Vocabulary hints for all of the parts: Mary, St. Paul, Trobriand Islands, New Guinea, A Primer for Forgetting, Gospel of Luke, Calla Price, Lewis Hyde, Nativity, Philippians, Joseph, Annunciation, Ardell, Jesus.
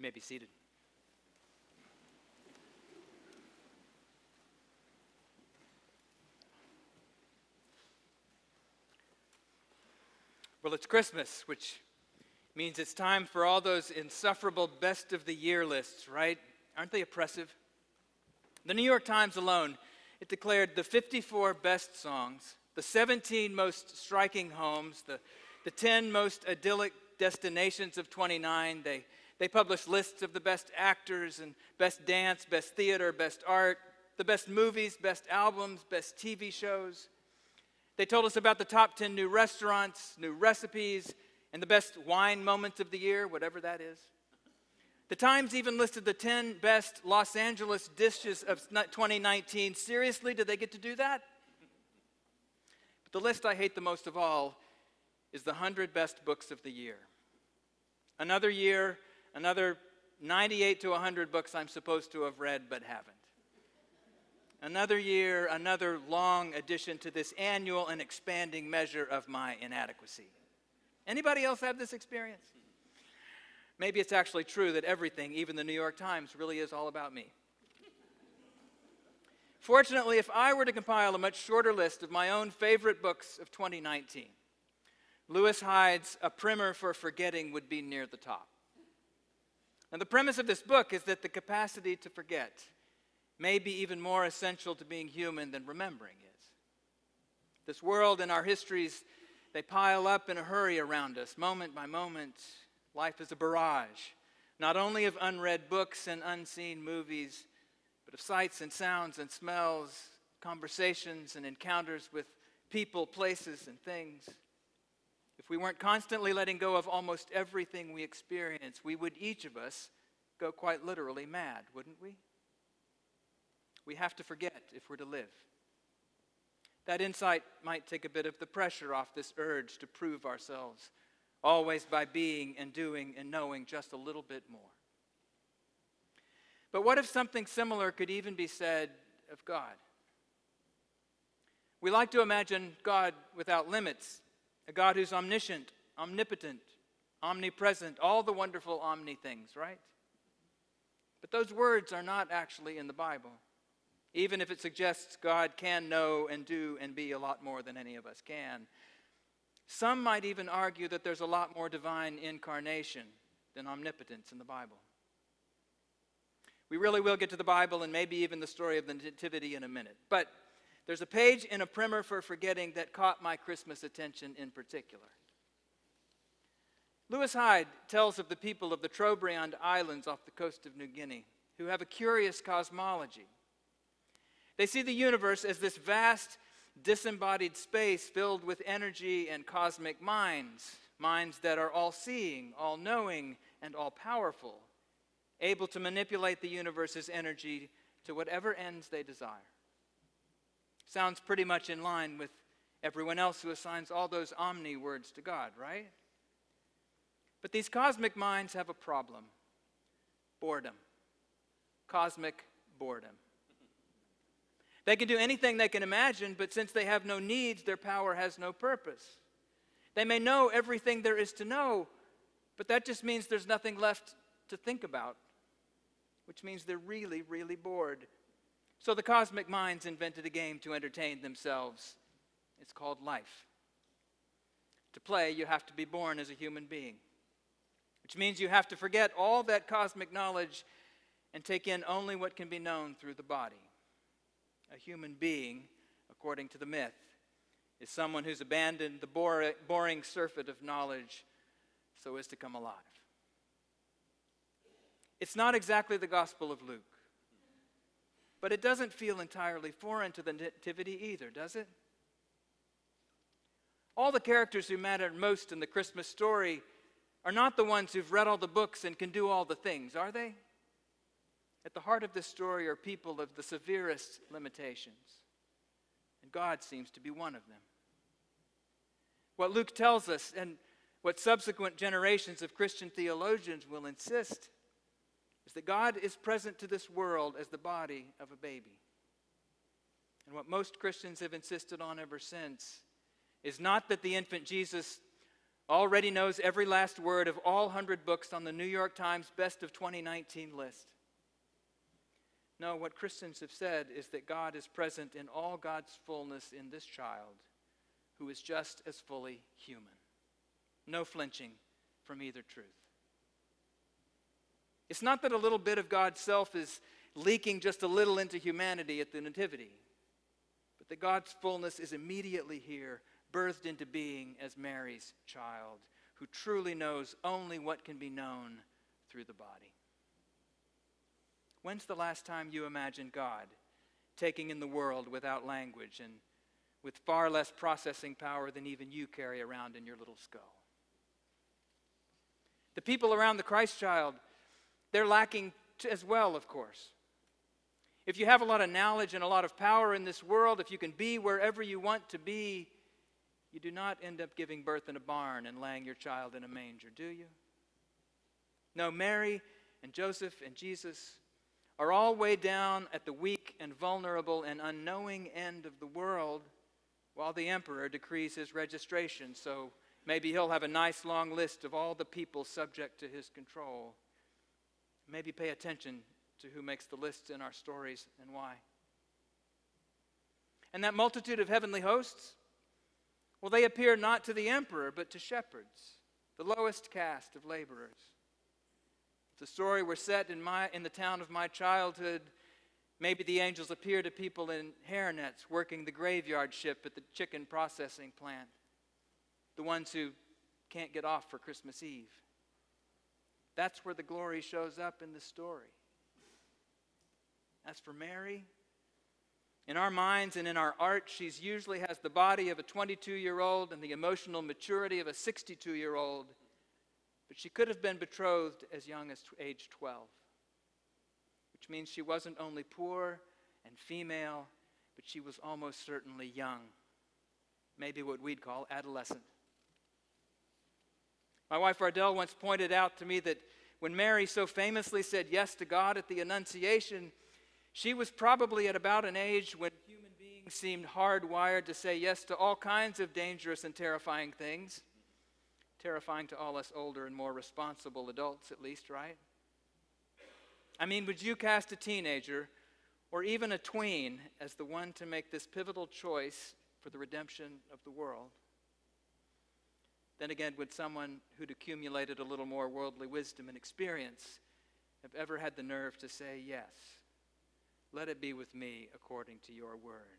You may be seated. Well, it's Christmas, which means it's time for all those insufferable best of the year lists, right? Aren't they oppressive? The New York Times alone, it declared the 54 best songs, the 17 most striking homes, the 10 most idyllic destinations of 29. They published lists of the best actors and best dance, best theater, best art, the best movies, best albums, best TV shows. They told us about the top 10 new restaurants, new recipes, and the best wine moments of the year, whatever that is. The Times even listed the 10 best Los Angeles dishes of 2019. Seriously, did they get to do that? But the list I hate the most of all is the 100 best books of the year. Another year, another 98 to 100 books I'm supposed to have read but haven't. Another year, another long addition to this annual and expanding measure of my inadequacy. Anybody else have this experience? Maybe it's actually true that everything, even the New York Times, really is all about me. Fortunately, if I were to compile a much shorter list of my own favorite books of 2019, Lewis Hyde's A Primer for Forgetting would be near the top. Now, the premise of this book is that the capacity to forget may be even more essential to being human than remembering is. This world and our histories, they pile up in a hurry around us, moment by moment. Life is a barrage, not only of unread books and unseen movies, but of sights and sounds and smells, conversations and encounters with people, places, and things. If we weren't constantly letting go of almost everything we experience, we would, each of us, go quite literally mad, wouldn't we? We have to forget if we're to live. That insight might take a bit of the pressure off this urge to prove ourselves, always by being and doing and knowing just a little bit more. But what if something similar could even be said of God? We like to imagine God without limits, a God who's omniscient, omnipotent, omnipresent, all the wonderful omni things, right? But those words are not actually in the Bible, even if it suggests God can know and do and be a lot more than any of us can. Some might even argue that there's a lot more divine incarnation than omnipotence in the Bible. We really will get to the Bible and maybe even the story of the Nativity in a minute. But there's a page in A Primer for Forgetting that caught my Christmas attention in particular. Lewis Hyde tells of the people of the Trobriand Islands off the coast of New Guinea who have a curious cosmology. They see the universe as this vast, disembodied space filled with energy and cosmic minds, minds that are all-seeing, all-knowing, and all-powerful, able to manipulate the universe's energy to whatever ends they desire. Sounds pretty much in line with everyone else who assigns all those omni words to God, right? But these cosmic minds have a problem. Boredom. Cosmic boredom. They can do anything they can imagine, but since they have no needs, their power has no purpose. They may know everything there is to know, but that just means there's nothing left to think about, which means they're really, really bored. So the cosmic minds invented a game to entertain themselves. It's called life. To play, you have to be born as a human being, which means you have to forget all that cosmic knowledge and take in only what can be known through the body. A human being, according to the myth, is someone who's abandoned the boring surfeit of knowledge so as to come alive. It's not exactly the Gospel of Luke, but it doesn't feel entirely foreign to the Nativity either, does it? All the characters who matter most in the Christmas story are not the ones who've read all the books and can do all the things, are they? At the heart of this story are people of the severest limitations, and God seems to be one of them. What Luke tells us, and what subsequent generations of Christian theologians will insist, is that God is present to this world as the body of a baby. And what most Christians have insisted on ever since is not that the infant Jesus already knows every last word of all 100 books on the New York Times Best of 2019 list. No, what Christians have said is that God is present in all God's fullness in this child, who is just as fully human. No flinching from either truth. It's not that a little bit of God's self is leaking just a little into humanity at the Nativity, but that God's fullness is immediately here, birthed into being as Mary's child, who truly knows only what can be known through the body. When's the last time you imagined God taking in the world without language and with far less processing power than even you carry around in your little skull? The people around the Christ child, they're lacking as well, of course. If you have a lot of knowledge and a lot of power in this world, if you can be wherever you want to be, you do not end up giving birth in a barn and laying your child in a manger, do you? No, Mary and Joseph and Jesus are all way down at the weak and vulnerable and unknowing end of the world, while the emperor decrees his registration, so maybe he'll have a nice long list of all the people subject to his control. Maybe pay attention to who makes the lists in our stories and why. And that multitude of heavenly hosts, well, they appear not to the emperor, but to shepherds, the lowest caste of laborers. If the story were set in the town of my childhood, maybe the angels appear to people in hairnets working the graveyard ship at the chicken processing plant, the ones who can't get off for Christmas Eve. That's where the glory shows up in the story. As for Mary, in our minds and in our art, she usually has the body of a 22-year-old and the emotional maturity of a 62-year-old, but she could have been betrothed as young as age 12. Which means she wasn't only poor and female, but she was almost certainly young. Maybe what we'd call adolescent. My wife Ardell once pointed out to me that when Mary so famously said yes to God at the Annunciation, she was probably at about an age when human beings seemed hardwired to say yes to all kinds of dangerous and terrifying things. Terrifying to all us older and more responsible adults, at least, right? I mean, would you cast a teenager or even a tween as the one to make this pivotal choice for the redemption of the world? Then again, would someone who'd accumulated a little more worldly wisdom and experience have ever had the nerve to say, yes, let it be with me according to your word?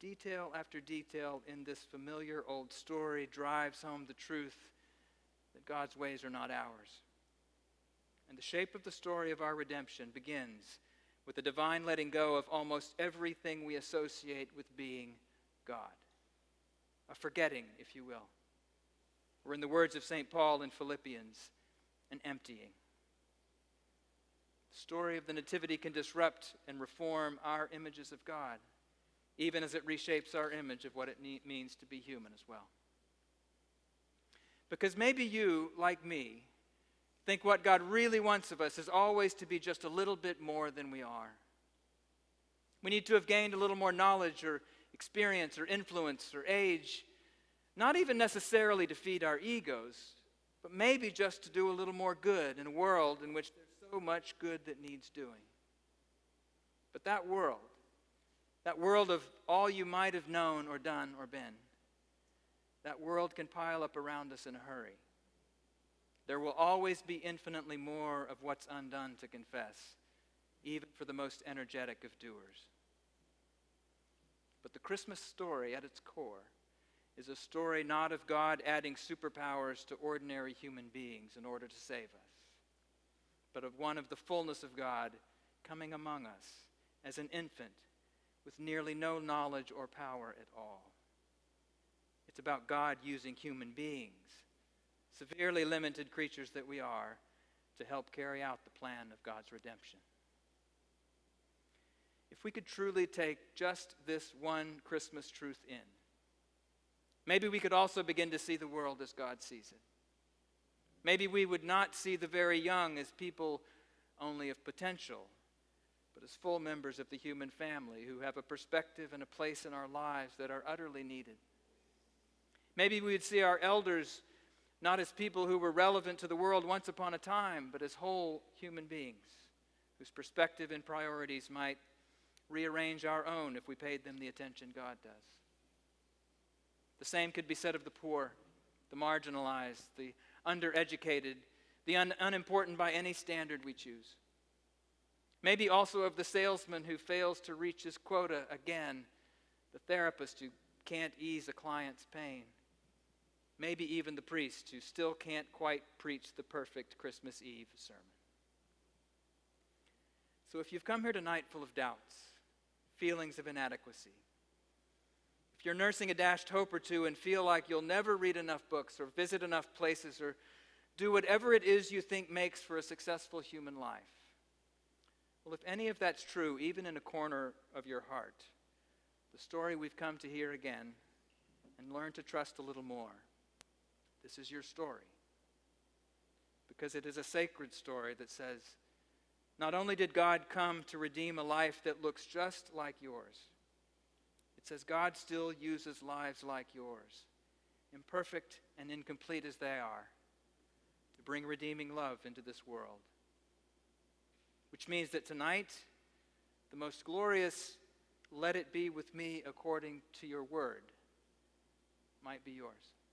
Detail after detail in this familiar old story drives home the truth that God's ways are not ours. And the shape of the story of our redemption begins with the divine letting go of almost everything we associate with being God. A forgetting, if you will. Or in the words of St. Paul in Philippians, an emptying. The story of the Nativity can disrupt and reform our images of God, even as it reshapes our image of what it means to be human as well. Because maybe you, like me, think what God really wants of us is always to be just a little bit more than we are. We need to have gained a little more knowledge or experience or influence or age, not even necessarily to feed our egos, but maybe just to do a little more good in a world in which there's so much good that needs doing. But that world of all you might have known or done or been, that world can pile up around us in a hurry. There will always be infinitely more of what's undone to confess, even for the most energetic of doers. But the Christmas story at its core is a story not of God adding superpowers to ordinary human beings in order to save us, but of one of the fullness of God coming among us as an infant with nearly no knowledge or power at all. It's about God using human beings, severely limited creatures that we are, to help carry out the plan of God's redemption. If we could truly take just this one Christmas truth in, maybe we could also begin to see the world as God sees it. Maybe we would not see the very young as people only of potential, but as full members of the human family who have a perspective and a place in our lives that are utterly needed. Maybe we would see our elders not as people who were relevant to the world once upon a time, but as whole human beings whose perspective and priorities might rearrange our own if we paid them the attention God does. The same could be said of the poor, the marginalized, the undereducated, the unimportant by any standard we choose. Maybe also of the salesman who fails to reach his quota again, the therapist who can't ease a client's pain, maybe even the priest who still can't quite preach the perfect Christmas Eve sermon. So if you've come here tonight full of doubts, feelings of inadequacy, if you're nursing a dashed hope or two and feel like you'll never read enough books or visit enough places or do whatever it is you think makes for a successful human life, well, if any of that's true, even in a corner of your heart, the story we've come to hear again and learn to trust a little more. This is your story. Because it is a sacred story that says, not only did God come to redeem a life that looks just like yours, it says God still uses lives like yours, imperfect and incomplete as they are, to bring redeeming love into this world. Which means that tonight, the most glorious, let it be with me according to your word, might be yours.